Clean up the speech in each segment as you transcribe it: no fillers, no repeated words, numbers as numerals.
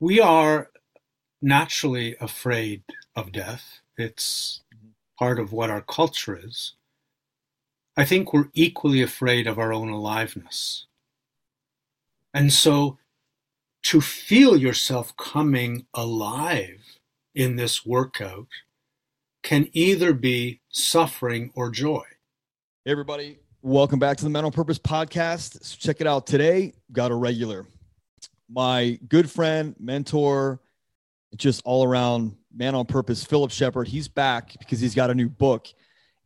We are naturally afraid of death. It's part of what our culture is. I think we're equally afraid of our own aliveness. And so to feel yourself coming alive in this workout can either be suffering or joy. Hey, everybody. Welcome back to the Mental Purpose Podcast. So check it out today. Got a regular. My good friend, mentor, just all around man on purpose, Philip Shepherd. He's back because he's got a new book.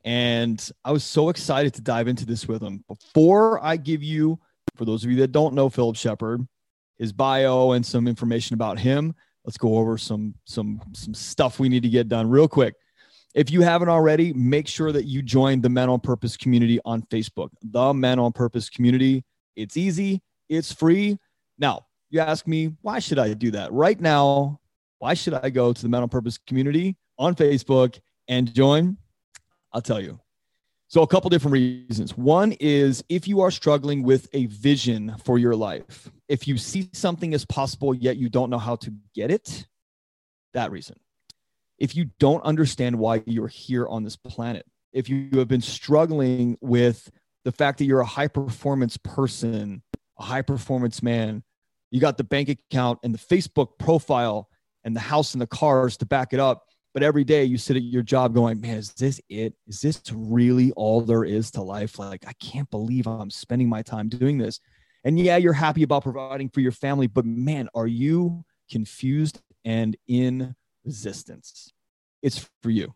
And I was so excited to dive into this with him. Before I give you, for those of you that don't know Philip Shepherd, his bio and some information about him, let's go over some stuff we need to get done real quick. If you haven't already, make sure that you join the Men on Purpose community on Facebook. The Men on Purpose community. It's easy. It's free. Now, you ask me, why should I do that? Right now, why should I go to the Men on Purpose community on Facebook and join? I'll tell you. So a couple different reasons. One is if you are struggling with a vision for your life, if you see something as possible, yet you don't know how to get it, that reason. If you don't understand why you're here on this planet, if you have been struggling with the fact that you're a high-performance person, a high-performance man, you got the bank account and the Facebook profile and the house and the cars to back it up, but every day you sit at your job going, man, is this it? Is this really all there is to life? Like, I can't believe I'm spending my time doing this. And yeah, you're happy about providing for your family, but man, are you confused and in resistance? It's for you.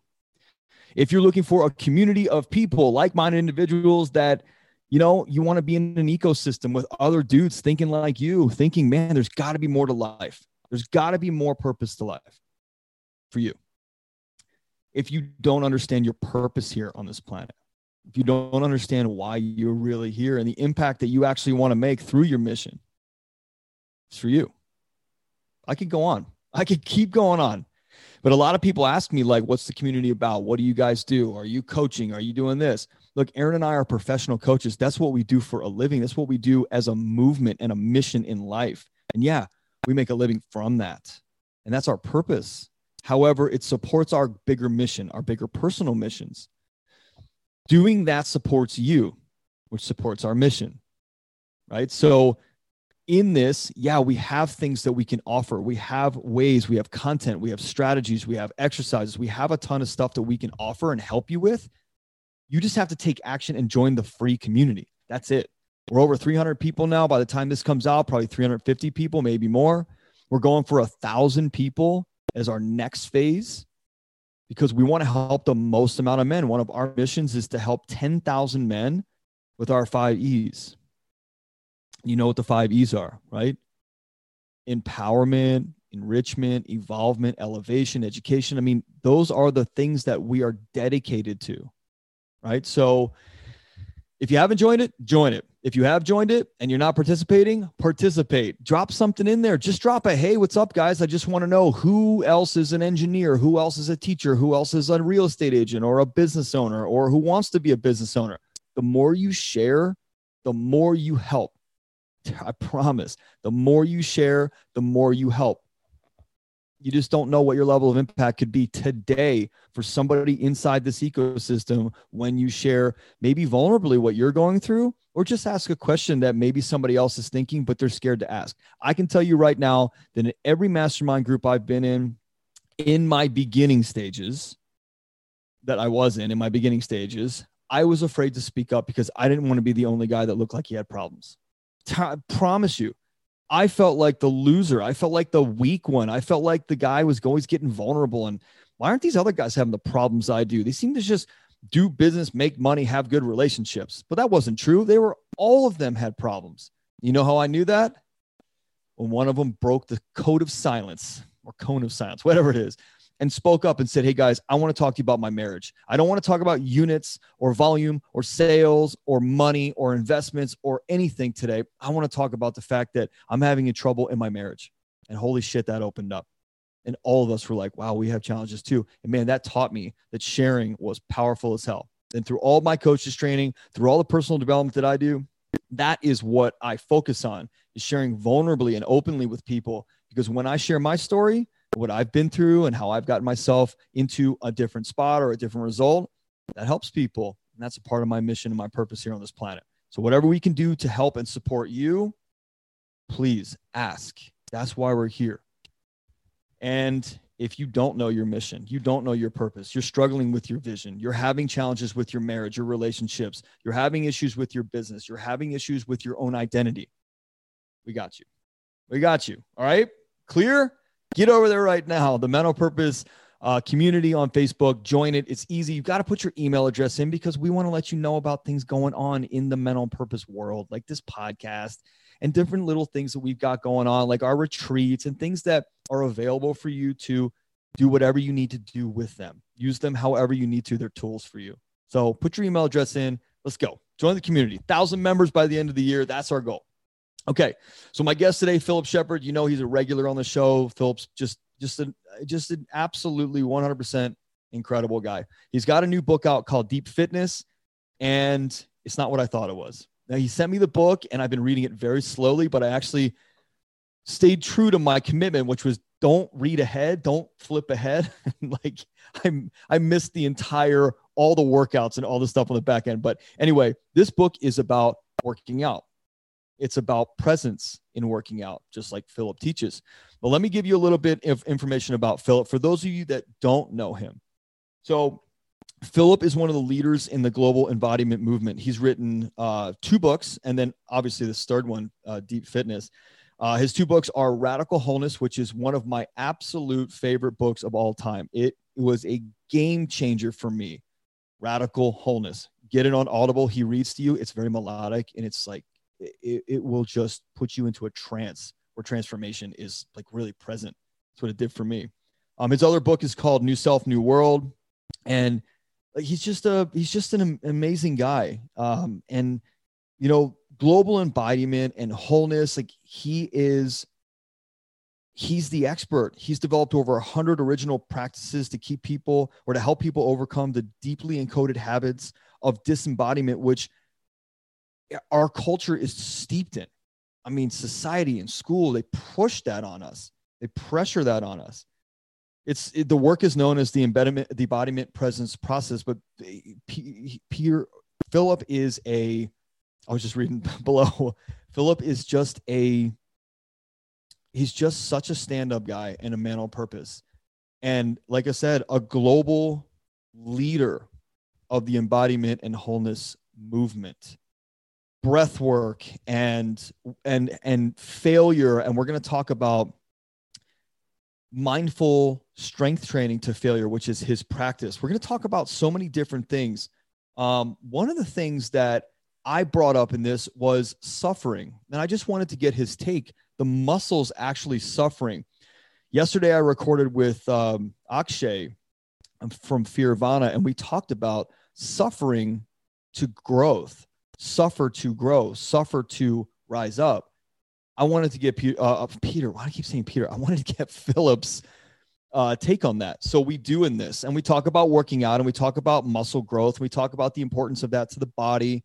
If you're looking for a community of people, like-minded individuals that, you know, you want to be in an ecosystem with other dudes thinking like you, thinking, man, there's got to be more to life. There's got to be more purpose to life for you. If you don't understand your purpose here on this planet, if you don't understand why you're really here and the impact that you actually want to make through your mission, it's for you. I could go on. I could keep going on. But a lot of people ask me, like, what's the community about? What do you guys do? Are you coaching? Are you doing this? Look, Aaron and I are professional coaches. That's what we do for a living. That's what we do as a movement and a mission in life. And yeah, we make a living from that. And that's our purpose. However, it supports our bigger mission, our bigger personal missions. Doing that supports you, which supports our mission, right? So in this, yeah, we have things that we can offer. We have ways, we have content, we have strategies, we have exercises, we have a ton of stuff that we can offer and help you with. You just have to take action and join the free community. That's it. We're over 300 people now. By the time this comes out, probably 350 people, maybe more. We're going for 1,000 people as our next phase because we want to help the most amount of men. One of our missions is to help 10,000 men with our 5 E's. You know what the 5 E's are, right? Empowerment, enrichment, evolvement, elevation, education. I mean, those are the things that we are dedicated to, right? So if you haven't joined it, join it. If you have joined it and you're not participating, participate. Drop something in there. Just drop a, hey, what's up, guys? I just want to know who else is an engineer, who else is a teacher, who else is a real estate agent or a business owner or who wants to be a business owner. The more you share, the more you help. I promise. The more you share, the more you help. You just don't know what your level of impact could be today for somebody inside this ecosystem when you share maybe vulnerably what you're going through or just ask a question that maybe somebody else is thinking, but they're scared to ask. I can tell you right now that in every mastermind group I've been in my beginning stages that I was in my beginning stages, I was afraid to speak up because I didn't want to be the only guy that looked like he had problems. I promise you, I felt like the loser. I felt like the weak one. I felt like the guy was always getting vulnerable. And why aren't these other guys having the problems I do? They seem to just do business, make money, have good relationships. But that wasn't true. They were, all of them had problems. You know how I knew that? When one of them broke the code of silence or cone of silence, whatever it is, and spoke up and said, hey guys, I want to talk to you about my marriage. I don't want to talk about units or volume or sales or money or investments or anything today. I want to talk about the fact that I'm having trouble in my marriage. And holy shit, that opened up. And all of us were like, wow, we have challenges too. And man, that taught me that sharing was powerful as hell. And through all my coaches training, through all the personal development that I do, That is what I focus on, is sharing vulnerably and openly with people. Because when I share my story, what I've been through and how I've gotten myself into a different spot or a different result, that helps people. And that's a part of my mission and my purpose here on this planet. So whatever we can do to help and support you, please ask. That's why we're here. And if you don't know your mission, you don't know your purpose, you're struggling with your vision, you're having challenges with your marriage, your relationships, you're having issues with your business, you're having issues with your own identity, we got you. We got you. All right? Clear? Get over there right now. The Mental Purpose community on Facebook. Join it. It's easy. You've got to put your email address in because we want to let you know about things going on in the Mental Purpose world, like this podcast and different little things that we've got going on, like our retreats and things that are available for you to do whatever you need to do with them. Use them however you need to. They're tools for you. So put your email address in. Let's go. Join the community. 1,000 members by the end of the year. That's our goal. Okay. So my guest today, Philip Shepherd, you know, he's a regular on the show. Philip's just an absolutely 100% incredible guy. He's got a new book out called Deep Fitness, and it's not what I thought it was. Now, he sent me the book and I've been reading it very slowly, but I actually stayed true to my commitment, which was don't read ahead. Don't flip ahead. Like I missed the entire, all the workouts and all the stuff on the back end. But anyway, this book is about working out. It's about presence in working out, just like Philip teaches. But let me give you a little bit of information about Philip for those of you that don't know him. So Philip is one of the leaders in the global embodiment movement. He's written 2 books, and then obviously this third one, Deep Fitness. His 2 books are Radical Wholeness, which is one of my absolute favorite books of all time. It was a game changer for me. Radical Wholeness. Get it on Audible. He reads to you. It's very melodic, and it's like, it will just put you into a trance where transformation is like really present. That's what it did for me. His other book is called New Self, New World. And like, he's just an amazing guy. And you know, global embodiment and wholeness, like he's the expert. He's developed over 100 original practices to keep people or to help people overcome the deeply encoded habits of disembodiment, which our culture is steeped in. I mean, society and school, they push that on us. They pressure that on us. The work is known as the embodiment presence process, but Philip is I was just reading below. Philip is he's just such a stand-up guy and a man on purpose. And like I said, a global leader of the embodiment and wholeness movement. Breath work and failure. And we're going to talk about mindful strength training to failure, which is his practice. We're going to talk about so many different things. One of the things that I brought up in this was suffering. And I just wanted to get his take, the muscles actually suffering. Yesterday, I recorded with Akshay from Fearvana, and we talked about suffering to growth. Suffer to grow, suffer to rise up. I wanted to get Peter. Why do I keep saying Peter? I wanted to get Philip's take on that. So we do in this, and we talk about working out, and we talk about muscle growth. And we talk about the importance of that to the body, and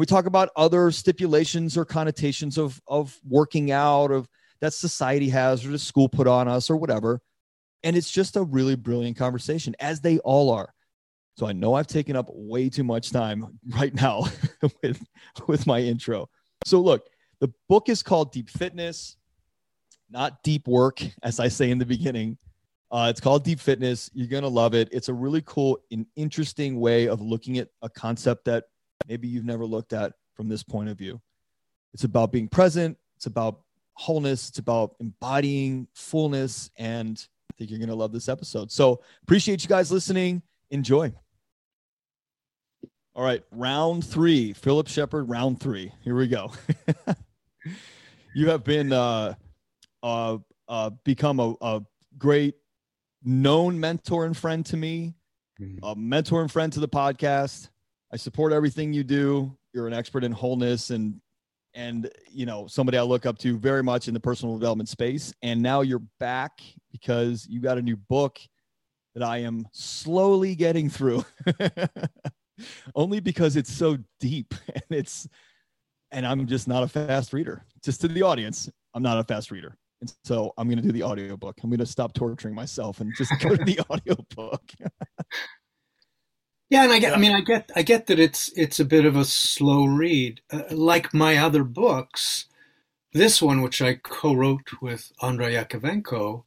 we talk about other stipulations or connotations of working out, of that society has or the school put on us or whatever. And it's just a really brilliant conversation, as they all are. So I know I've taken up way too much time right now with my intro. So look, the book is called Deep Fitness, not Deep Work, as I say in the beginning. It's called Deep Fitness. You're going to love it. It's a really cool and interesting way of looking at a concept that maybe you've never looked at from this point of view. It's about being present. It's about wholeness. It's about embodying fullness. And I think you're going to love this episode. So appreciate you guys listening. Enjoy. All right, round 3, Philip Shepherd, round 3. Here we go. You have been become a great known mentor and friend to me, a mentor and friend to the podcast. I support everything you do. You're an expert in wholeness and you know, somebody I look up to very much in the personal development space. And now you're back because you got a new book that I am slowly getting through only because it's so deep and it's And I'm just not a fast reader. Just to the audience, I'm not a fast reader. And so I'm going to do the audiobook. I'm going to stop torturing myself and just go to the audiobook. Yeah. And I get that it's a bit of a slow read. Like my other books, this one, which I co-wrote with Andrei Yakovenko,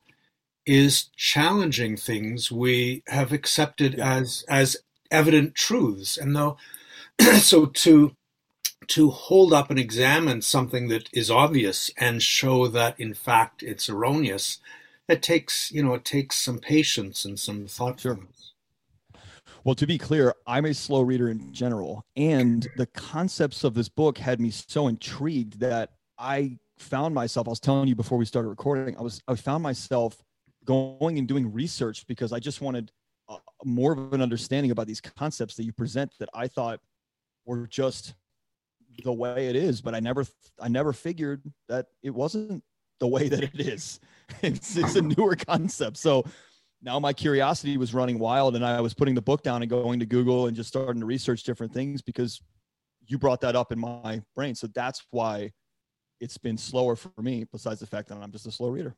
is challenging things we have accepted as evident truths. And though, so to hold up and examine something that is obvious and show that in fact it's erroneous, that takes, it takes some patience and some thoughtfulness. Sure. Well, to be clear, I'm a slow reader in general, and the concepts of this book had me so intrigued that I found myself, I was telling you before we started recording, I found myself going and doing research because I just wanted more of an understanding about these concepts that you present that I thought were just the way it is, but I never figured that it wasn't the way that it is. It's a newer concept. So now my curiosity was running wild, and I was putting the book down and going to Google and just starting to research different things because you brought that up in my brain. So that's why it's been slower for me, besides the fact that I'm just a slow reader.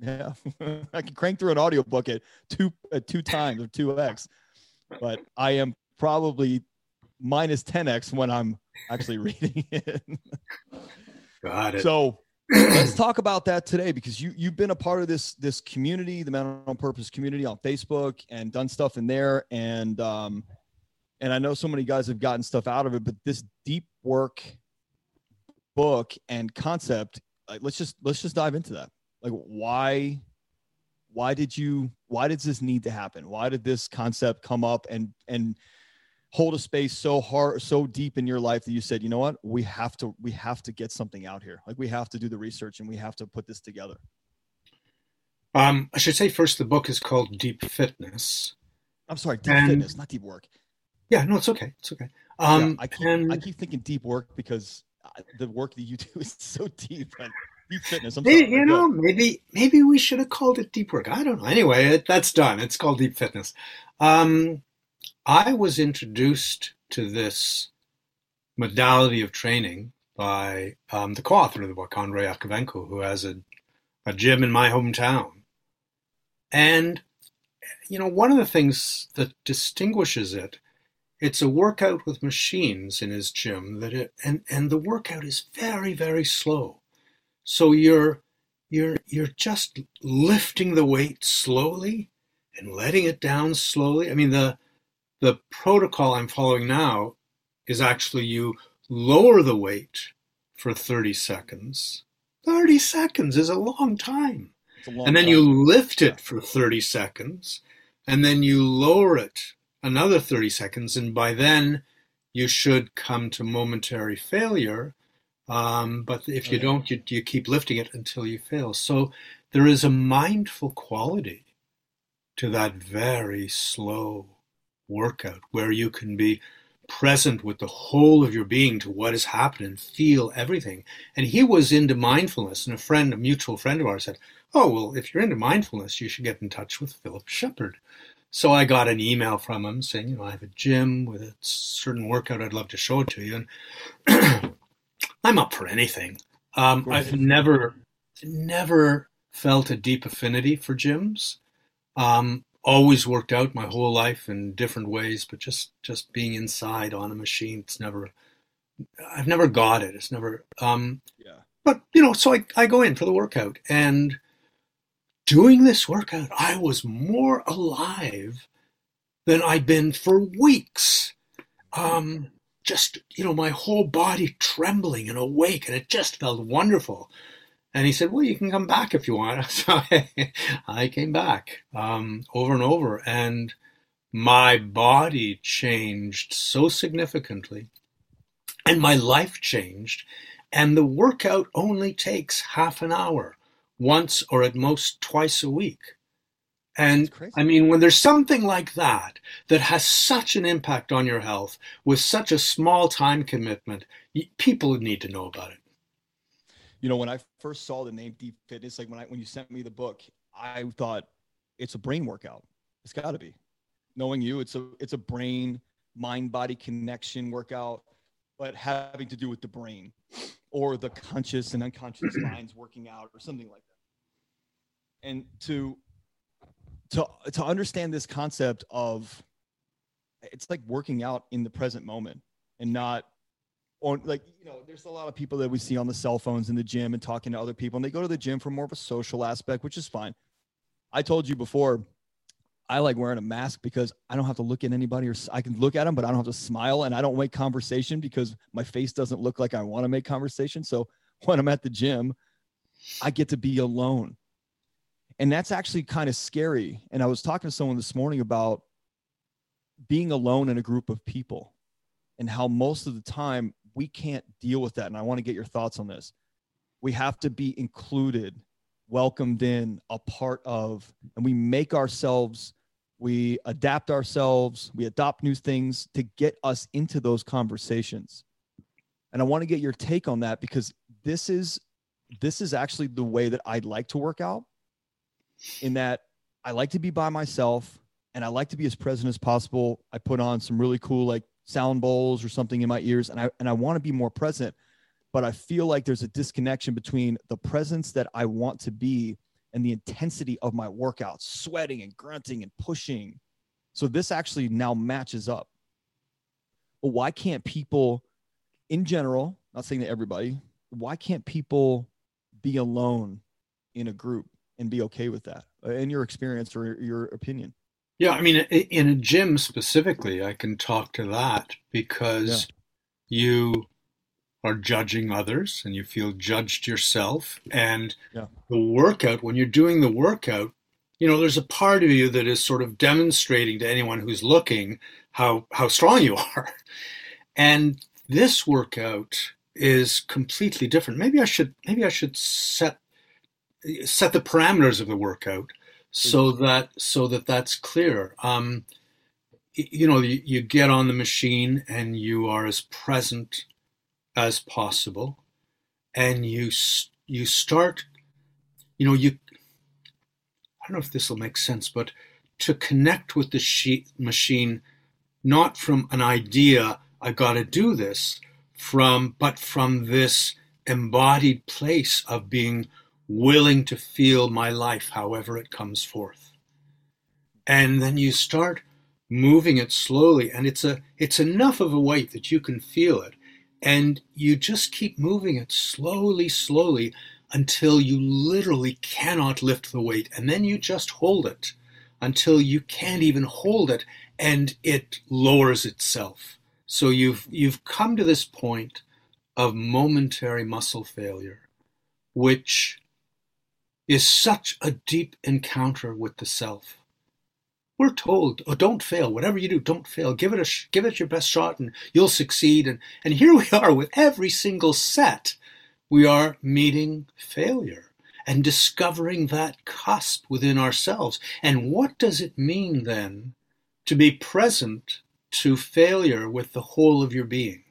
Yeah. I can crank through an audiobook at two times or 2x, but I am probably minus 10x when I'm actually reading it. Got it. So let's talk about that today, because you've been a part of this community, the Man on Purpose community on Facebook, and done stuff in there. And I know so many guys have gotten stuff out of it, but this deep work book and concept, let's just dive into that. Like, why did this need to happen? Why did this concept come up and hold a space so hard, so deep in your life that you said, you know what, we have to get something out here. Like, we have to do the research and we have to put this together. I should say first, the book is called Deep Fitness. I'm sorry, Deep Fitness, not Deep Work. Yeah, no, it's okay. It's okay. I keep thinking Deep Work because the work that you do is so deep. And Deep Fitness, I'm sorry. Maybe we should have called it Deep Work. I don't know. Anyway, that's done. It's called Deep Fitness. I was introduced to this modality of training by the co-author of the book, Andrei Yakovenko, who has a gym in my hometown. And, one of the things that distinguishes it, it's a workout with machines in his gym, and the workout is very, very slow. So you're just lifting the weight slowly and letting it down slowly. I mean, the protocol I'm following now is actually you lower the weight for 30 seconds. 30 seconds is a long time. You lift it for 30 seconds, and then you lower it another 30 seconds. And by then you should come to momentary failure. But if you don't, you keep lifting it until you fail. So there is a mindful quality to that very slow workout where you can be present with the whole of your being to what is happening, feel everything. And he was into mindfulness, and a mutual friend of ours said, oh, well, if you're into mindfulness, you should get in touch with Philip Shepherd. So I got an email from him saying, I have a gym with a certain workout. I'd love to show it to you. And I'm up for anything. I've never felt a deep affinity for gyms. Always worked out my whole life in different ways, but just being inside on a machine, I've never got it. It's never, but so I go in for the workout, and doing this workout, I was more alive than I'd been for weeks. My whole body trembling and awake, and it just felt wonderful. And he said, well, you can come back if you want. So I came back over and over. And my body changed so significantly. And my life changed. And the workout only takes half an hour, once or at most twice a week. And I mean, when there's something like that, that has such an impact on your health with such a small time commitment, people need to know about it. When I first saw the name Deep Fitness, like when you sent me the book, I thought it's a brain workout. It's got to be. Knowing you, it's a brain mind body connection workout. but having to do with the brain or the conscious and unconscious minds working out or something like that. And to understand this concept of, it's like working out in the present moment and not on, like, you know, there's a lot of people that we see on the cell phones in the gym and talking to other people, and they go to the gym for more of a social aspect, which is fine. I told you before, I like wearing a mask because I don't have to look at anybody, or I can look at them, but I don't have to smile, and I don't make conversation because my face doesn't look like I want to make conversation. So when I'm at the gym, I get to be alone. And that's actually kind of scary. And I was talking to someone this morning about being alone in a group of people and how most of the time we can't deal with that. And I want to get your thoughts on this. We have to be included, welcomed in, a part of, and we make ourselves, we adapt ourselves, we adopt new things to get us into those conversations. And I want to get your take on that, because this is actually the way that I'd like to work out, in that I like to be by myself and I like to be as present as possible. I put on some really cool, like, sound bowls or something in my ears, and I want to be more present, but I feel like there's a disconnection between the presence that I want to be and the intensity of my workouts, sweating and grunting and pushing. So this actually now matches up. But why can't people in general, not saying to everybody, why can't people be alone in a group and be okay with that, in your experience or your opinion? Yeah, I mean, in a gym specifically, I can talk to that, because you are judging others and you feel judged yourself. And the workout, when you're doing the workout, you know, there's a part of you that is sort of demonstrating to anyone who's looking how strong you are. And this workout is completely different. Maybe I should set the parameters of the workout, so that that's clear. You know, you get on the machine and you are as present as possible, and you start, you know, I don't know if this will make sense, but to connect with the machine, not from an idea, I got to do this, but from this embodied place of being willing to feel my life however it comes forth. And then you start moving it slowly, and it's enough of a weight that you can feel it, and you just keep moving it slowly until you literally cannot lift the weight, and then you just hold it until you can't even hold it, and it lowers itself. So you've come to this point of momentary muscle failure, which is such a deep encounter with the self. We're told, oh, don't fail. Whatever you do, don't fail. Give it your best shot and you'll succeed. And here we are with every single set. We are meeting failure and discovering that cusp within ourselves. And what does it mean then to be present to failure with the whole of your being?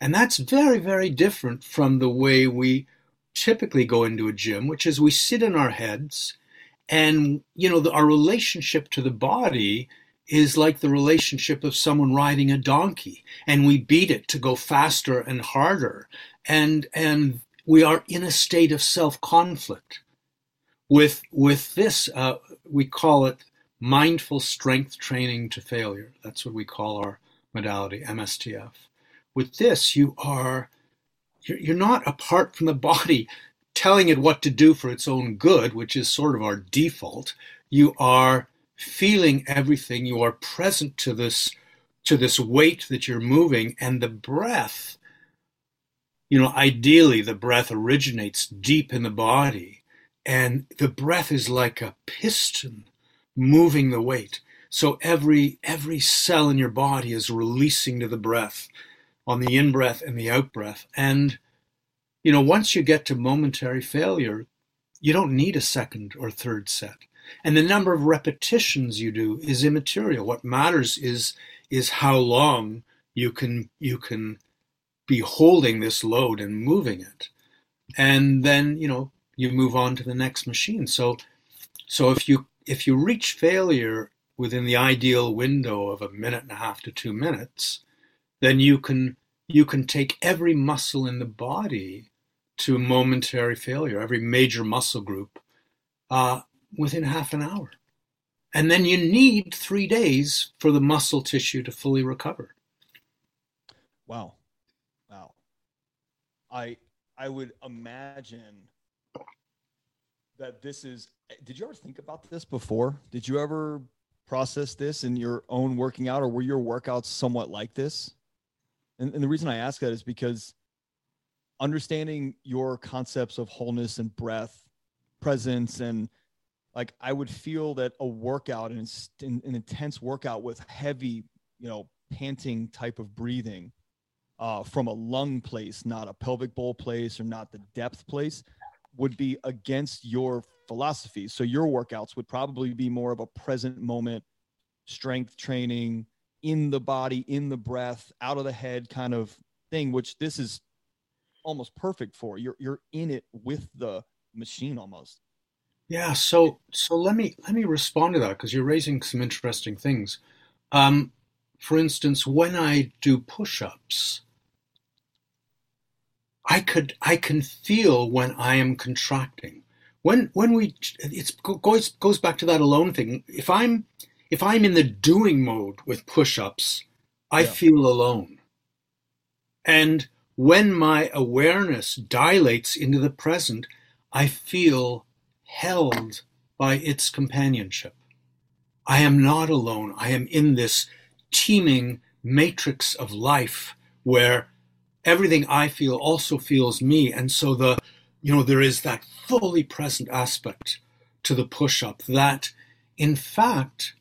And that's very, very different from the way we typically go into a gym, which is we sit in our heads, and, you know, our relationship to the body is like the relationship of someone riding a donkey, and we beat it to go faster and harder, and we are in a state of self-conflict. With this, we call it mindful strength training to failure. That's what we call our modality, MSTF. With this, you're not apart from the body telling it what to do for its own good, which is sort of our default. You are feeling everything. You are present to this weight that you're moving. And the breath, you know, ideally the breath originates deep in the body. And the breath is like a piston moving the weight. So every cell in your body is releasing to the breath, on the in-breath and the out-breath. And, you know, once you get to momentary failure, you don't need a second or third set. And the number of repetitions you do is immaterial. What matters is how long you can be holding this load and moving it. And then, you know, you move on to the next machine. So if you reach failure within the ideal window of a minute and a half to 2 minutes, then you can you can take every muscle in the body to momentary failure, every major muscle group, within half an hour. And then you need 3 days for the muscle tissue to fully recover. Wow. Wow. I would imagine that this is, did you ever think about this before? Did you ever process this in your own working out, or were your workouts somewhat like this? And the reason I ask that is because understanding your concepts of wholeness and breath, presence, and like, I would feel that a workout, and an intense workout with heavy, panting type of breathing from a lung place, not a pelvic bowl place, or not the depth place, would be against your philosophy. So your workouts would probably be more of a present moment, strength training, in the body, in the breath, out of the head kind of thing, which this is almost perfect for. You're in it with the machine almost. Yeah. So let me respond to that, because you're raising some interesting things. For instance, when I do push-ups, I can feel when I am contracting. It goes back to that alone thing. If I'm in the doing mode with push-ups, I feel alone. And when my awareness dilates into the present, I feel held by its companionship. I am not alone. I am in this teeming matrix of life where everything I feel also feels me. And so there is that fully present aspect to the push-up that, in fact,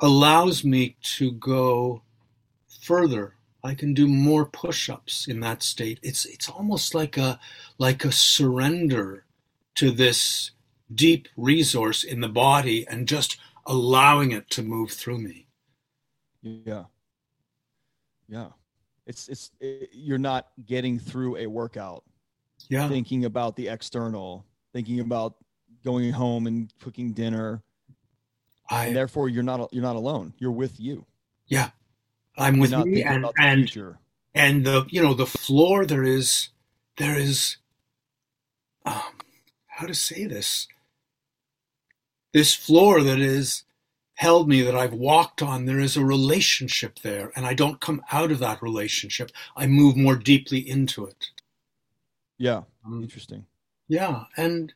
allows me to go further. I can do more push-ups in that state. It's almost like a surrender to this deep resource in the body and just allowing it to move through me. Yeah. Yeah. It's you're not getting through a workout. Yeah. Thinking about the external, thinking about going home and cooking dinner. And therefore you're not alone. You're with you. Yeah. I'm with me and the floor there is how to say this? This floor that is held me, that I've walked on, there is a relationship there, and I don't come out of that relationship. I move more deeply into it. Yeah. Interesting. Yeah. And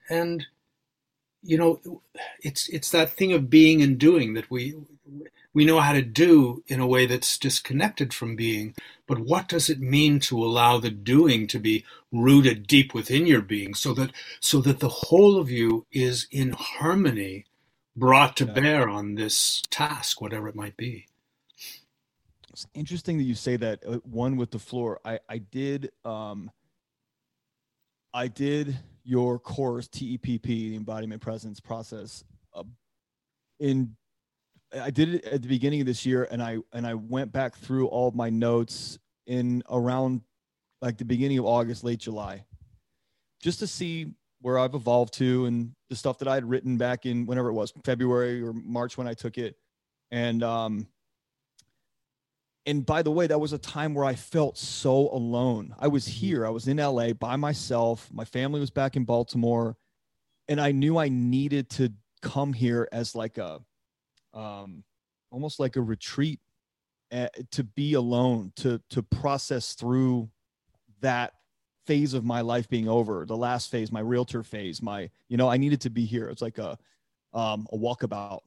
it's that thing of being and doing that we know how to do in a way that's disconnected from being, but what does it mean to allow the doing to be rooted deep within your being so that the whole of you is in harmony, brought to bear on this task, whatever it might be. It's interesting that you say that, one with the floor. I did your course, TEPP, the Embodiment Presence Process. I did it at the beginning of this year, and I went back through all of my notes in around like the beginning of August, late July, just to see where I've evolved to and the stuff that I had written back in whenever it was, February or March when I took it. And by the way, that was a time where I felt so alone. I was here. I was in LA by myself. My family was back in Baltimore, and I knew I needed to come here as like a, almost like a retreat to be alone, to process through that phase of my life being over, the last phase, my realtor phase, I needed to be here. It's like a walkabout.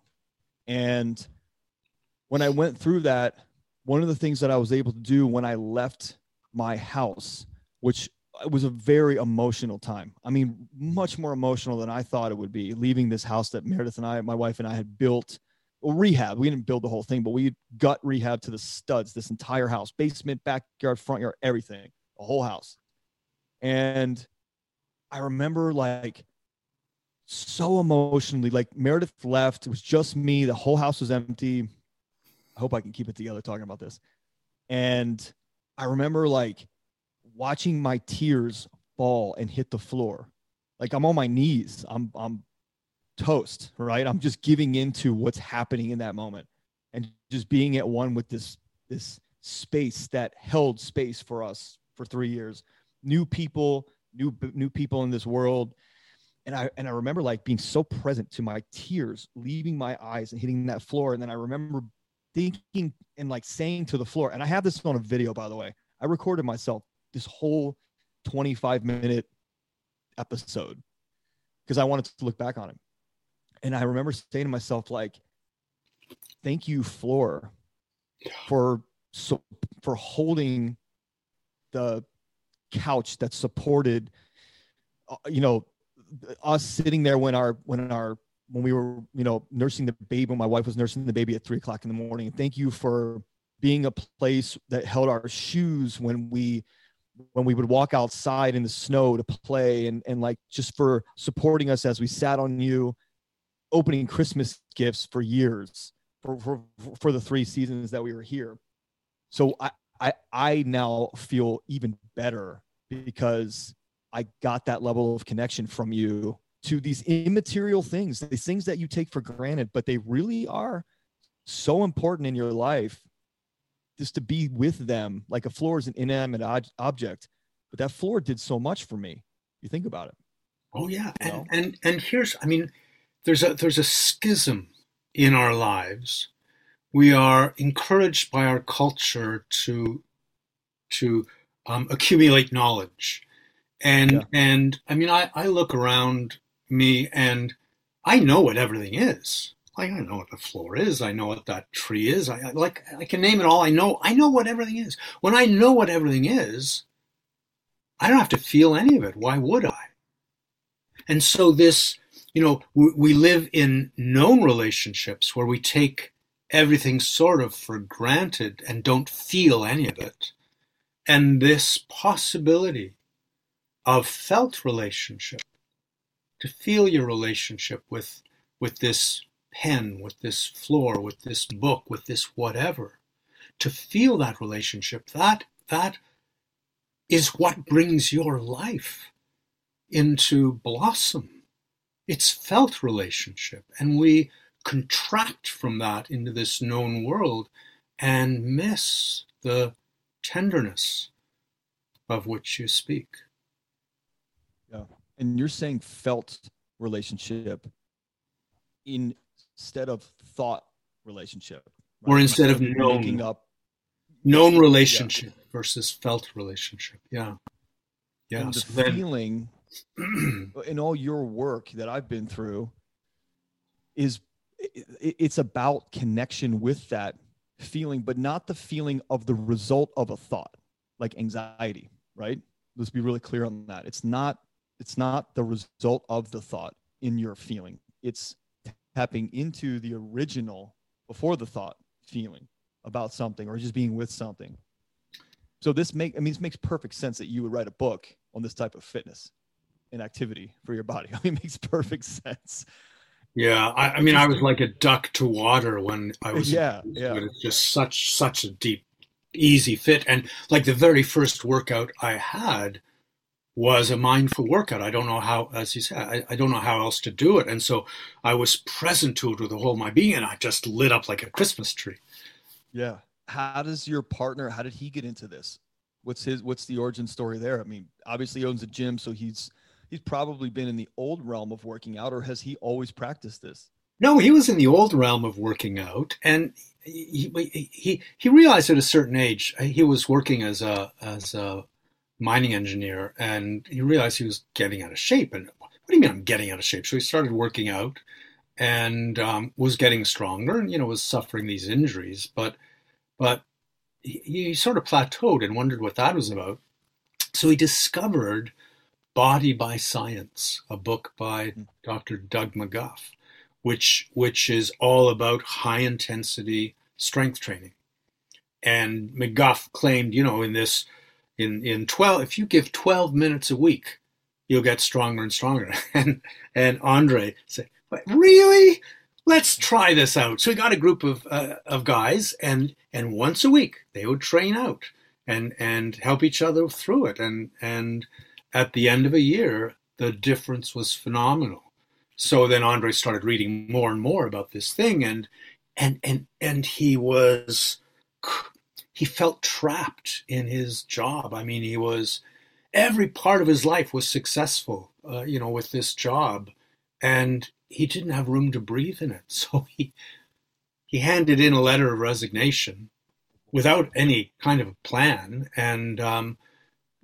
And when I went through that, one of the things that I was able to do when I left my house, which was a very emotional time. I mean, much more emotional than I thought it would be, leaving this house that Meredith and I, my wife and I, had built, rehab. We didn't build the whole thing, but we gut rehab to the studs, this entire house, basement, backyard, front yard, everything, the whole house. And I remember like so emotionally, like Meredith left, it was just me. The whole house was empty. I hope I can keep it together talking about this. And I remember like watching my tears fall and hit the floor. Like I'm on my knees. I'm toast, right? I'm just giving into what's happening in that moment and just being at one with this space that held space for us for 3 years. New people in this world. And I remember like being so present to my tears, leaving my eyes and hitting that floor. And then I remember thinking and like saying to the floor, and I have this on a video, by the way, I recorded myself this whole 25-minute episode because I wanted to look back on it. And I remember saying to myself, like, thank you, floor, for holding the couch that supported, us sitting there when we were, nursing the baby, when my wife was nursing the baby at 3:00 in the morning. And thank you for being a place that held our shoes when we would walk outside in the snow to play, and like, just for supporting us as we sat on you, opening Christmas gifts for years, for the 3 seasons that we were here. So I now feel even better because I got that level of connection from you to these immaterial things, these things that you take for granted, but they really are so important in your life, just to be with them. Like a floor is an inanimate object, but that floor did so much for me. You think about it. Oh yeah. You know? And here's, there's a schism in our lives. We are encouraged by our culture to accumulate knowledge. I look around me and I know what everything is. Like, I know what the floor is. I know what that tree is. I can name it all. I know what everything is. When I know what everything is, I don't have to feel any of it. Why would I? And so this, we live in known relationships where we take everything sort of for granted and don't feel any of it. And this possibility of felt relationship, to feel your relationship with this pen, with this floor, with this book, with this whatever, to feel that relationship, that is what brings your life into blossom. It's felt relationship. And we contract from that into this known world and miss the tenderness of which you speak. Yeah. And you're saying felt relationship instead of thought relationship, right? Or instead of known relationship versus felt relationship. Yeah. Yeah. And so the feeling in all your work that I've been through is it's about connection with that feeling, but not the feeling of the result of a thought, like anxiety, right? Let's be really clear on that. It's not the result of the thought in your feeling. It's tapping into the original before the thought feeling about something or just being with something. So this makes perfect sense that you would write a book on this type of fitness and activity for your body. I mean, it makes perfect sense. Yeah. I was like a duck to water when I was, but it's just such a deep, easy fit. And like the very first workout I had was a mindful workout. I don't know how, as you said, I don't know how else to do it. And so I was present to it with the whole of my being, and I just lit up like a Christmas tree. Yeah. How did he get into this? What's the origin story there? I mean, obviously he owns a gym, so he's probably been in the old realm of working out, or has he always practiced this? No, he was in the old realm of working out, and he realized at a certain age, he was working as a mining engineer, and he realized he was getting out of shape. And what do you mean I'm getting out of shape? So he started working out and was getting stronger and, was suffering these injuries, but he sort of plateaued and wondered what that was about. So he discovered Body by Science, a book by Dr. Doug McGuff, which is all about high intensity strength training. And McGuff claimed, in 12, if you give 12 minutes a week, you'll get stronger and stronger. And Andrei said, really? Let's try this out. So we got a group of guys, and once a week they would train out and help each other through it. And at the end of a year, the difference was phenomenal. So then Andrei started reading more and more about this thing, and he was he felt trapped in his job. I mean, he was, every part of his life was successful, with this job, and he didn't have room to breathe in it. So he handed in a letter of resignation without any kind of plan, and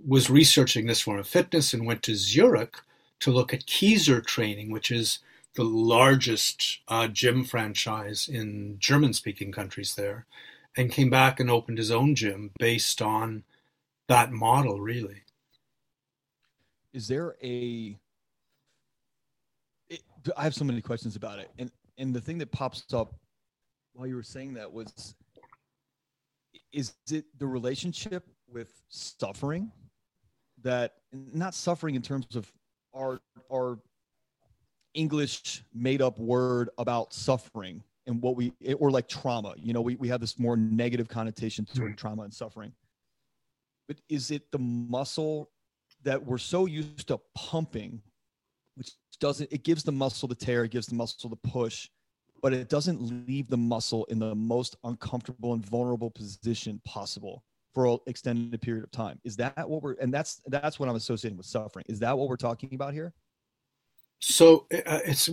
was researching this form of fitness, and went to Zurich to look at Kieser Training, which is the largest gym franchise in German-speaking countries there, and came back and opened his own gym based on that model, really. Is there I have so many questions about it. And the thing that pops up while you were saying that was, is it the relationship with suffering? That, not suffering in terms of our English made up word about suffering and what we, or like trauma, we have this more negative connotation toward trauma and suffering, but is it the muscle that we're so used to pumping, which doesn't, it gives the muscle the tear, it gives the muscle the push, but it doesn't leave the muscle in the most uncomfortable and vulnerable position possible for an extended period of time. Is that what we're, and that's what I'm associating with suffering. Is that what we're talking about here? So it's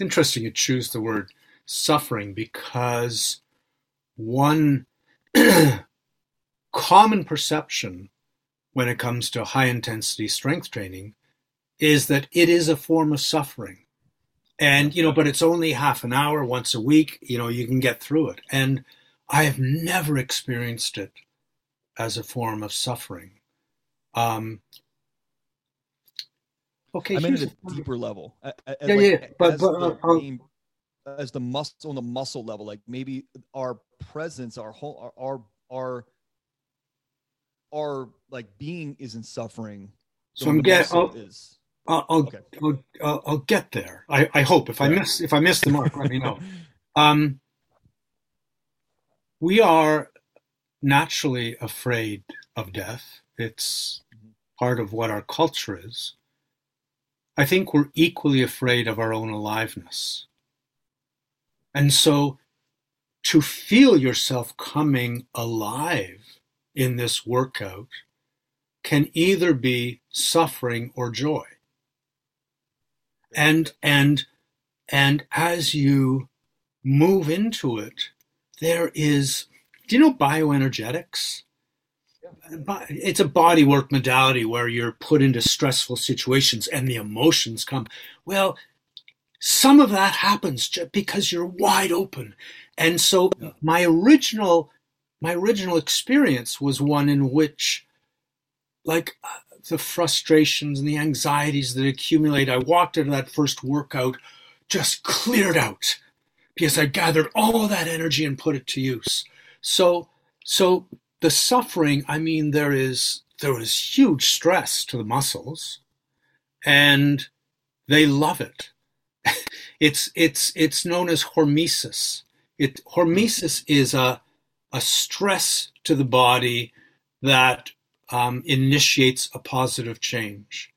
interesting you choose the word suffering, because one common perception when it comes to high intensity strength training is that it is a form of suffering. And, but it's only half an hour once a week, you can get through it. And I have never experienced it as a form of suffering. Okay, I mean, at a deeper level. But as the muscle, on the muscle level, like maybe our presence, our whole, our like being isn't suffering. So I'm getting. I'll get there. I hope. If I miss the mark, let me know. We are naturally afraid of death. It's part of what our culture is. I think we're equally afraid of our own aliveness. And so to feel yourself coming alive in this workout can either be suffering or joy. And as you move into it, there is, do you know bioenergetics? It's a body work modality where you're put into stressful situations and the emotions come. Well, some of that happens just because you're wide open. And so my original experience was one in which, like, the frustrations and the anxieties that accumulate, I walked into that first workout just cleared out because I gathered all that energy and put it to use. So the suffering, I mean, there is huge stress to the muscles, and they love it. It's known as hormesis. Hormesis is a stress to the body that initiates a positive change.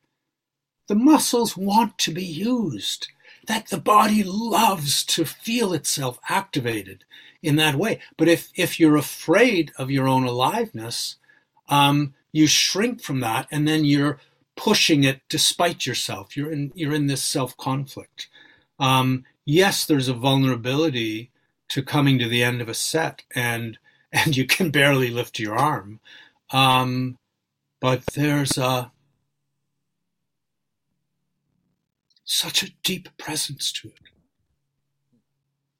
The muscles want to be used. That the body loves to feel itself activated in that way. But if you're afraid of your own aliveness, you shrink from that, and then you're pushing it despite yourself. You're in this self-conflict. Yes, there's a vulnerability to coming to the end of a set, and you can barely lift your arm. But there's such a deep presence to it.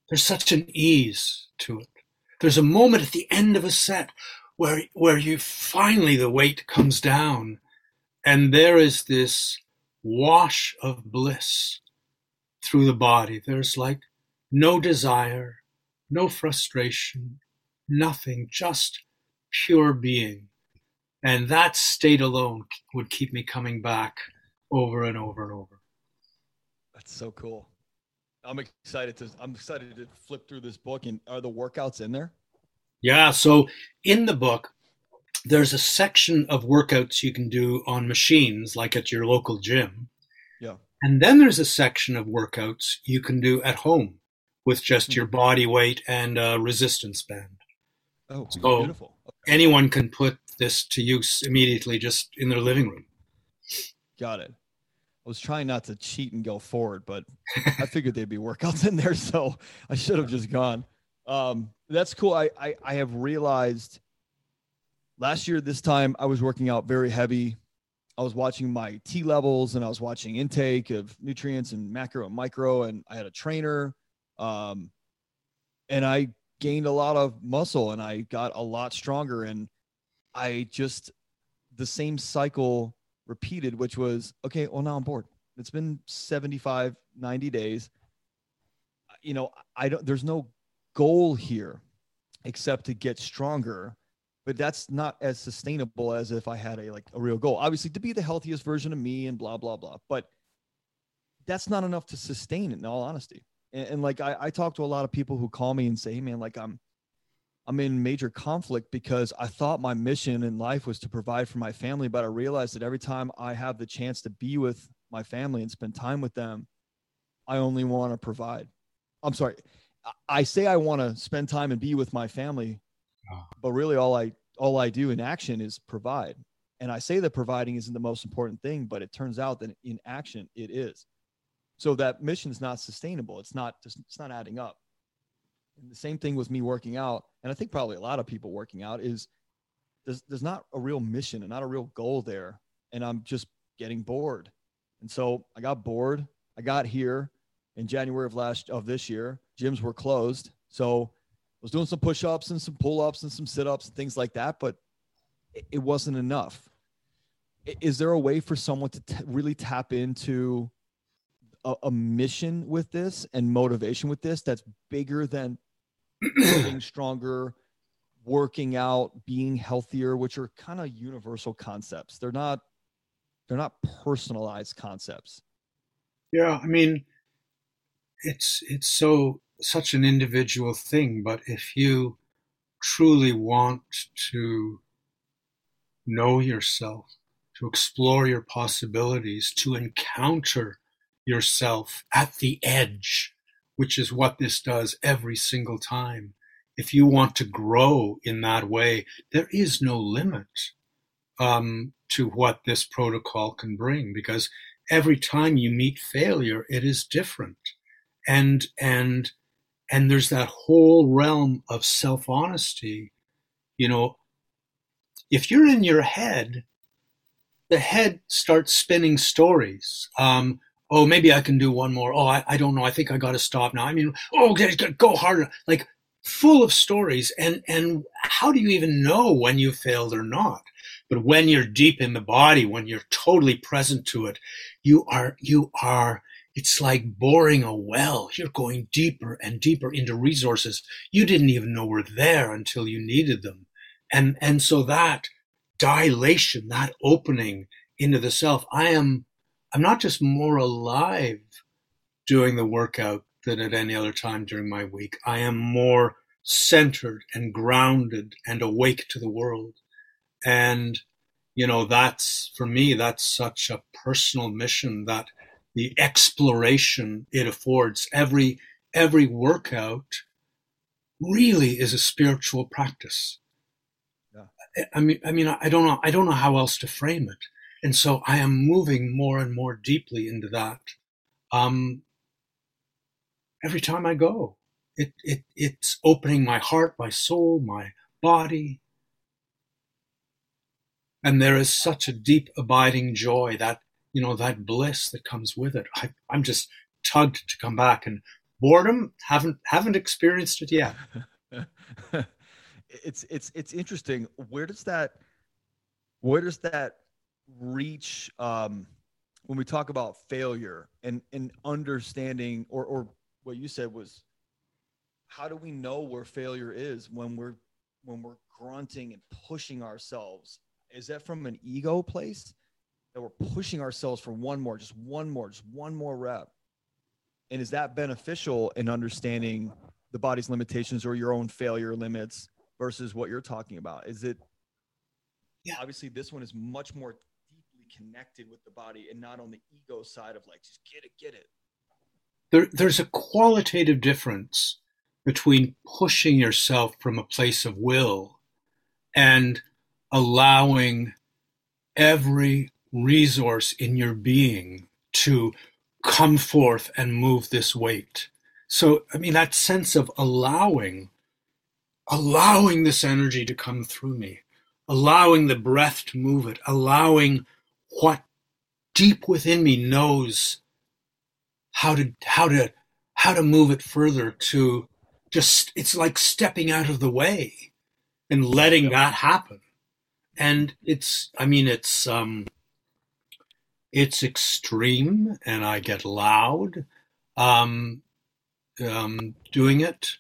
There's such an ease to it. There's a moment at the end of a set where you finally, the weight comes down, and there is this wash of bliss through the body. There's like no desire, no frustration, nothing, just pure being. And that state alone would keep me coming back over and over and over. That's so cool. I'm excited to flip through this book. And are the workouts in there? Yeah. So in the book, there's a section of workouts you can do on machines, like at your local gym. Yeah. And then there's a section of workouts you can do at home with just your body weight and a resistance band. Oh, so beautiful. Okay. Anyone can put this to use immediately just in their living room. Got it. I was trying not to cheat and go forward, but I figured there'd be workouts in there, so I should have just gone. That's cool. I have realized last year this time I was working out very heavy. I was watching my T levels and I was watching intake of nutrients and macro and micro, and I had a trainer, and I gained a lot of muscle and I got a lot stronger, and I just, the same cycle repeated, which was, okay, well, now I'm bored. It's been 75, 90 days. You know, there's no goal here except to get stronger, but that's not as sustainable as if I had a real goal, obviously, to be the healthiest version of me and blah, blah, blah. But that's not enough to sustain it, in all honesty. And I talk to a lot of people who call me and say, hey man, I'm in major conflict because I thought my mission in life was to provide for my family, but I realized that every time I have the chance to be with my family and spend time with them, I only want to provide. I'm sorry. I say I want to spend time and be with my family, but really all I do in action is provide. And I say that providing isn't the most important thing, but it turns out that in action it is. So that mission is not sustainable. It's not adding up. And the same thing with me working out, and I think probably a lot of people working out, is there's not a real mission and not a real goal there, and I'm just getting bored. And so I got bored. I got here in January of this year. Gyms were closed, so I was doing some push-ups and some pull-ups and some sit-ups and things like that, but it wasn't enough. Is there a way for someone to really tap into a mission with this and motivation with this that's bigger than getting stronger, working out, being healthier, which are kind of universal concepts? They're not personalized concepts. Yeah. I mean, it's such an individual thing, but if you truly want to know yourself, to explore your possibilities, to encounter yourself at the edge, which is what this does every single time. If you want to grow in that way, there is no limit to what this protocol can bring, because every time you meet failure, it is different. And there's that whole realm of self-honesty. You know, if you're in your head, the head starts spinning stories. Oh, maybe I can do one more. Oh, I don't know. I think I got to stop now. I mean, oh, go harder. Like, full of stories. And how do you even know when you failed or not? But when you're deep in the body, when you're totally present to it, you are, it's like boring a well. You're going deeper and deeper into resources you didn't even know were there until you needed them. And so that dilation, that opening into the self, I'm not just more alive doing the workout than at any other time during my week. I am more centered and grounded and awake to the world. And, you know, for me, that's such a personal mission, that the exploration it affords. Every workout really is a spiritual practice. Yeah. I mean, I don't know how else to frame it. And so I am moving more and more deeply into that. Every time I go, it's opening my heart, my soul, my body. And there is such a deep abiding joy, that, you know, that bliss that comes with it. I'm just tugged to come back, and boredom, haven't experienced it yet. It's interesting. Where does that reach when we talk about failure and understanding, or what you said was, how do we know where failure is when we're grunting and pushing ourselves? Is that from an ego place that we're pushing ourselves for just one more rep? And is that beneficial in understanding the body's limitations or your own failure limits versus what you're talking about? Is it, yeah, obviously this one is much more connected with the body and not on the ego side of just get it. There's a qualitative difference between pushing yourself from a place of will and allowing every resource in your being to come forth and move this weight. So, I mean, that sense of allowing this energy to come through me, allowing the breath to move it, allowing what deep within me knows how to move it further to just, it's like stepping out of the way and letting that happen. And it's extreme, and I get loud doing it.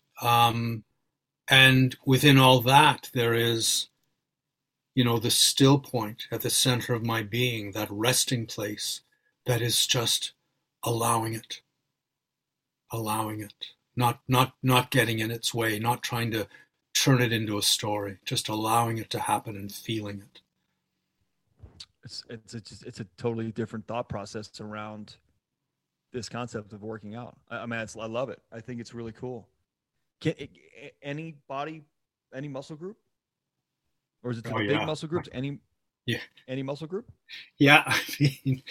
And within all that, there is, the still point at the center of my being, that resting place that is just allowing it, not getting in its way, not trying to turn it into a story, just allowing it to happen and feeling it. It's a totally different thought process around this concept of working out. I mean, I love it. I think it's really cool. Any muscle group? Or is it big muscle groups? Any muscle group? Yeah, I mean,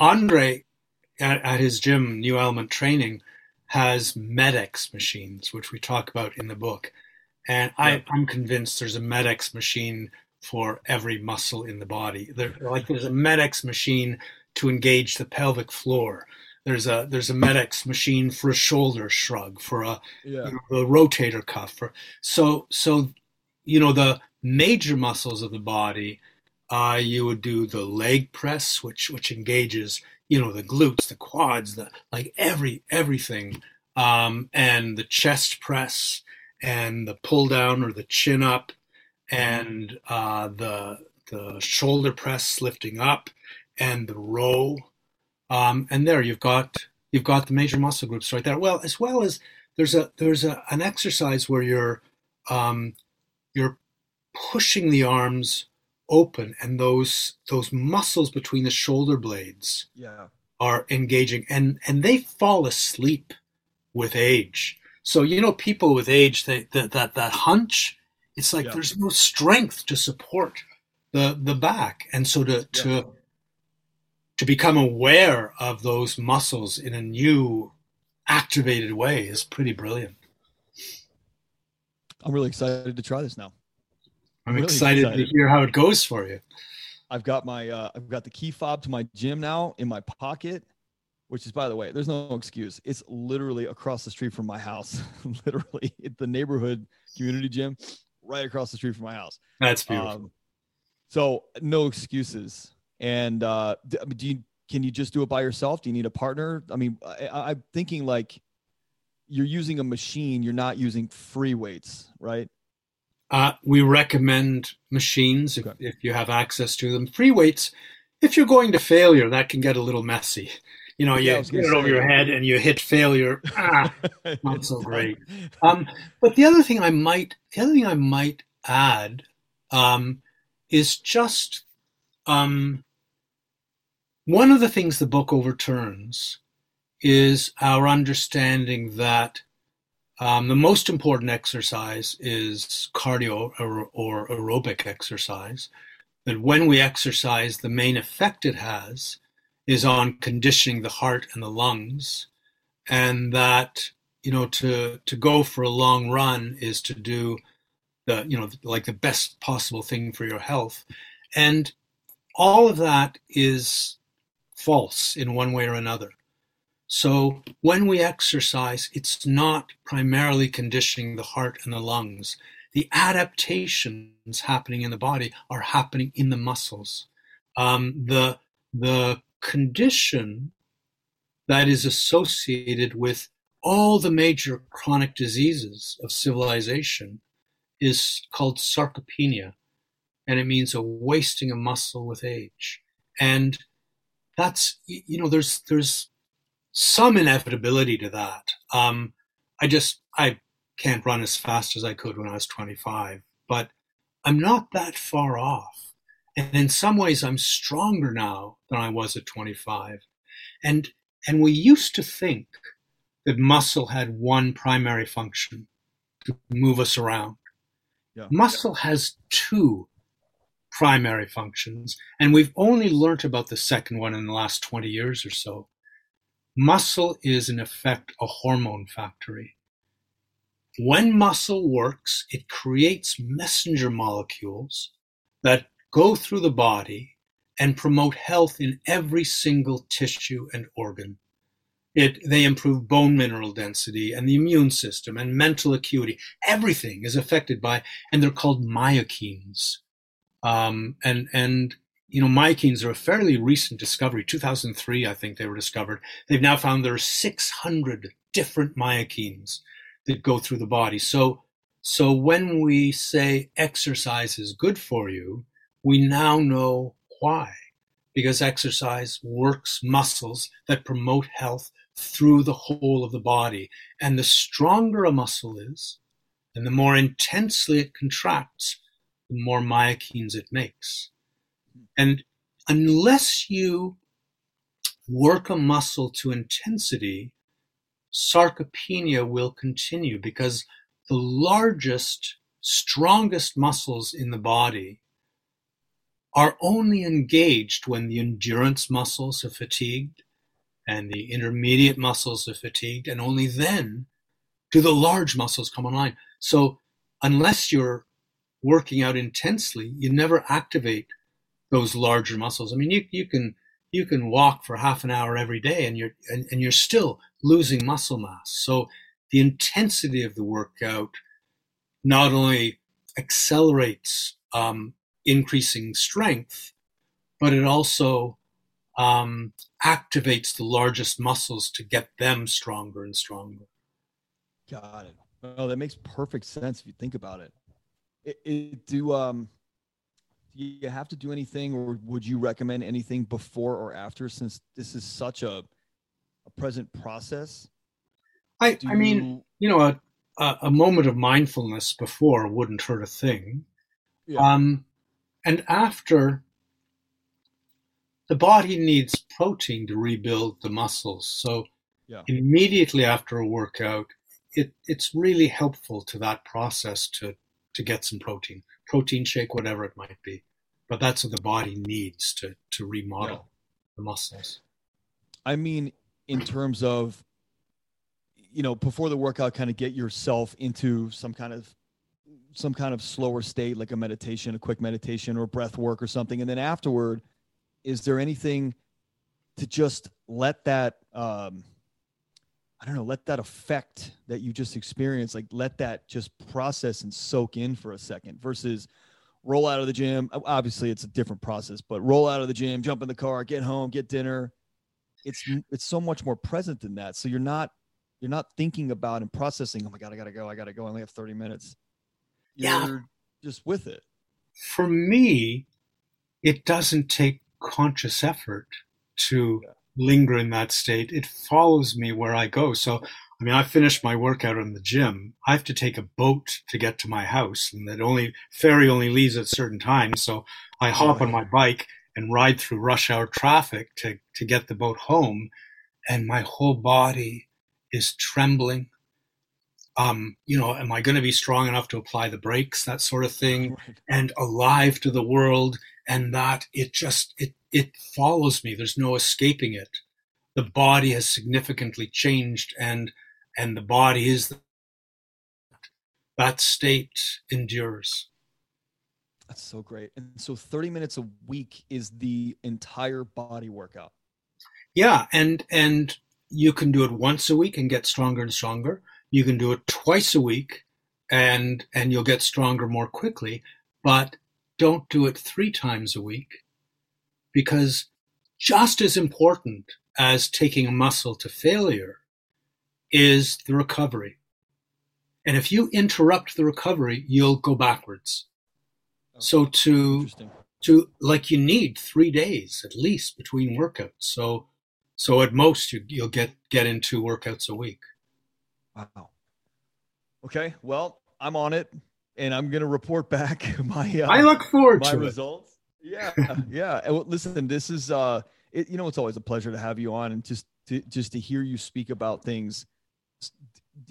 Andrei at his gym, New Element Training, has Med-X machines, which we talk about in the book. And I'm convinced there's a Med-X machine for every muscle in the body. There's a Med-X machine to engage the pelvic floor. There's a Med-X machine for a shoulder shrug, for a rotator cuff. The major muscles of the body, you would do the leg press, which engages, the glutes, the quads, everything, and the chest press and the pull down or the chin up and the shoulder press lifting up and the row. And there you've got the major muscle groups right there. Well, as well as there's an exercise where you're pushing the arms open, and those muscles between the shoulder blades are engaging, and they fall asleep with age. So people with age, that hunch, it's like there's no strength to support the back, and so to become aware of those muscles in a new activated way is pretty brilliant. I'm really excited to try this now. I'm really excited to hear how it goes for you. I've got my I've got the key fob to my gym now in my pocket, which is, by the way, there's no excuse. It's literally across the street from my house. Literally, it's the neighborhood community gym right across the street from my house. That's beautiful. So no excuses. And can you just do it by yourself? Do you need a partner? I mean, I'm thinking like you're using a machine. You're not using free weights, right? We recommend machines if you have access to them. Free weights, if you're going to failure, that can get a little messy. You get it over your head and you hit failure. Not so great. But the other thing I might add is just one of the things the book overturns is our understanding that the most important exercise is cardio or aerobic exercise. That when we exercise, the main effect it has is on conditioning the heart and the lungs, and that to go for a long run is to do the best possible thing for your health, and all of that is false in one way or another. So when we exercise, it's not primarily conditioning the heart and the lungs. The adaptations happening in the body are happening in the muscles. The condition that is associated with all the major chronic diseases of civilization is called sarcopenia, and it means a wasting of muscle with age. And that's, there's some inevitability to that. I can't run as fast as I could when I was 25, but I'm not that far off. And in some ways, I'm stronger now than I was at 25. And we used to think that muscle had one primary function, to move us around. Yeah. Muscle has two primary functions, and we've only learnt about the second one in the last 20 years or so. Muscle is, in effect, a hormone factory. When muscle works, it creates messenger molecules that go through the body and promote health in every single tissue and organ. They improve bone mineral density and the immune system and mental acuity. Everything is affected by, and they're called myokines. Myokines are a fairly recent discovery. 2003, I think they were discovered. They've now found there are 600 different myokines that go through the body. So when we say exercise is good for you, we now know why. Because exercise works muscles that promote health through the whole of the body. And the stronger a muscle is, and the more intensely it contracts, the more myokines it makes. And unless you work a muscle to intensity, sarcopenia will continue, because the largest, strongest muscles in the body are only engaged when the endurance muscles are fatigued and the intermediate muscles are fatigued, and only then do the large muscles come online. So unless you're working out intensely, you never activate those larger muscles. I mean, you can walk for half an hour every day and you're still losing muscle mass. So the intensity of the workout not only accelerates increasing strength, but it also activates the largest muscles to get them stronger and stronger. Got it. Well, that makes perfect sense if you think about it. Do you have to do anything, or would you recommend anything before or after, since this is such a present process? A moment of mindfulness before wouldn't hurt a thing. Yeah. And after, the body needs protein to rebuild the muscles. So immediately after a workout, it's really helpful to that process to get some protein shake, whatever it might be. But that's what the body needs to remodel the muscles. I mean, in terms of, before the workout, kind of get yourself into some kind of slower state, like a quick meditation or breath work or something. And then afterward, is there anything to just let that, let that effect that you just experienced, like let that just process and soak in for a second, versus roll out of the gym? Obviously it's a different process, but roll out of the gym, jump in the car, get home, get dinner. It's so much more present than that. So you're not thinking about and processing, oh my God, I gotta go. I only have 30 minutes. You're just with it. For me, it doesn't take conscious effort to linger in that state. It follows me where I go. So, I finished my workout in the gym. I have to take a boat to get to my house, and that ferry only leaves at certain times. So I hop on my bike and ride through rush hour traffic to get the boat home, and my whole body is trembling. Am I going to be strong enough to apply the brakes, that sort of thing, and alive to the world, and that it follows me. There's no escaping it. The body has significantly changed, and the body is that state endures. That's so great. And so 30 minutes a week is the entire body workout. Yeah. And you can do it once a week and get stronger and stronger. You can do it twice a week and you'll get stronger more quickly, but don't do it 3 times a week, because just as important as taking a muscle to failure is the recovery. And if you interrupt the recovery, you'll go backwards. Oh, so you need 3 days at least between workouts. So at most you'll get in 2 workouts a week. Wow. Okay. Well, I'm on it, and I'm going to report back my, I look forward my to results. It. Yeah. Yeah. And well, listen, this is, it's always a pleasure to have you on, and just to hear you speak about things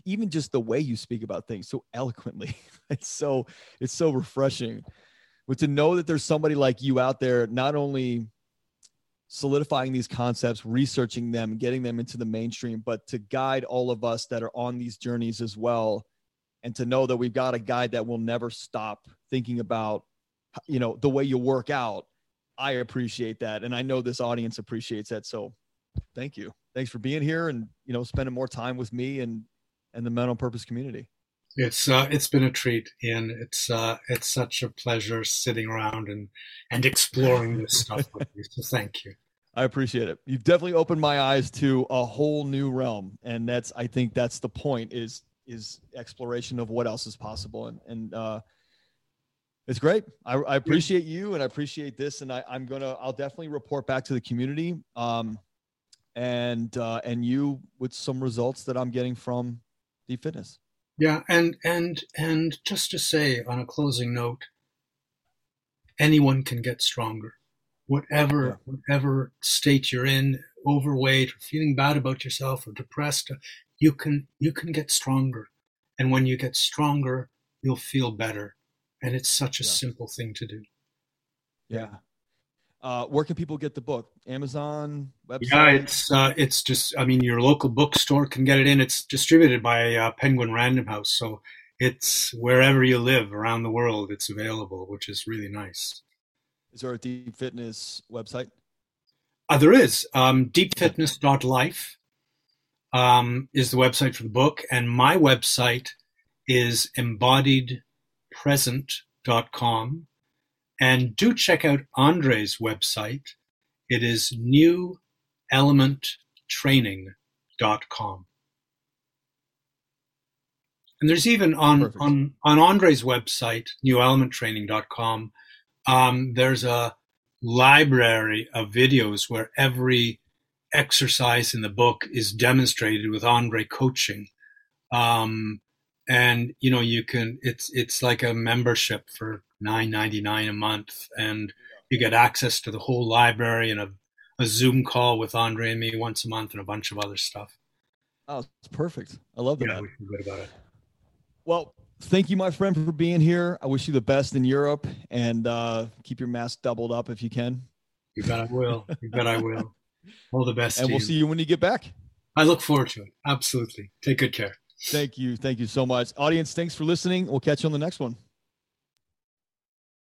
even just the way you speak about things so eloquently. It's so refreshing. But to know that there's somebody like you out there, not only solidifying these concepts, researching them, getting them into the mainstream, but to guide all of us that are on these journeys as well. And to know that we've got a guide that will never stop thinking about, you know, the way you work out. I appreciate that. And I know this audience appreciates that. So thank you. Thanks for being here and, you know, spending more time with me and the Men on Purpose community. It's been a treat, Ian. It's such a pleasure sitting around and exploring this stuff with you. So thank you. I appreciate it. You've definitely opened my eyes to a whole new realm. And I think that's the point is exploration of what else is possible. And it's great. I appreciate you and I appreciate this. And I'll definitely report back to the community and you with some results that I'm getting from Deep Fitness. Yeah. And just to say on a closing note, anyone can get stronger, whatever state you're in, overweight or feeling bad about yourself or depressed, you can get stronger. And when you get stronger, you'll feel better. And it's such a simple thing to do. Yeah. Where can people get the book? Amazon, website? Yeah, it's just, I mean, your local bookstore can get it in. It's distributed by Penguin Random House. So it's wherever you live around the world, it's available, which is really nice. Is there a Deep Fitness website? There is. Deepfitness.life is the website for the book. And my website is embodiedpresent.com, and do check out Andrei's website. It is newelementtraining.com. And there's even on Andrei's website, newelementtraining.com, there's a library of videos where every exercise in the book is demonstrated with Andrei coaching. And you know, you can, it's like a membership for $9.99 a month, and you get access to the whole library and a Zoom call with Andrei and me once a month and a bunch of other stuff. Oh, it's perfect. I love that. Yeah, we feel good about it. Well, thank you, my friend, for being here. I wish you the best in Europe, and keep your mask doubled up if you can. You bet I will. You bet I will. All the best. And we'll see you when you get back. I look forward to it. Absolutely. Take good care. Thank you. Thank you so much. Audience, thanks for listening. We'll catch you on the next one.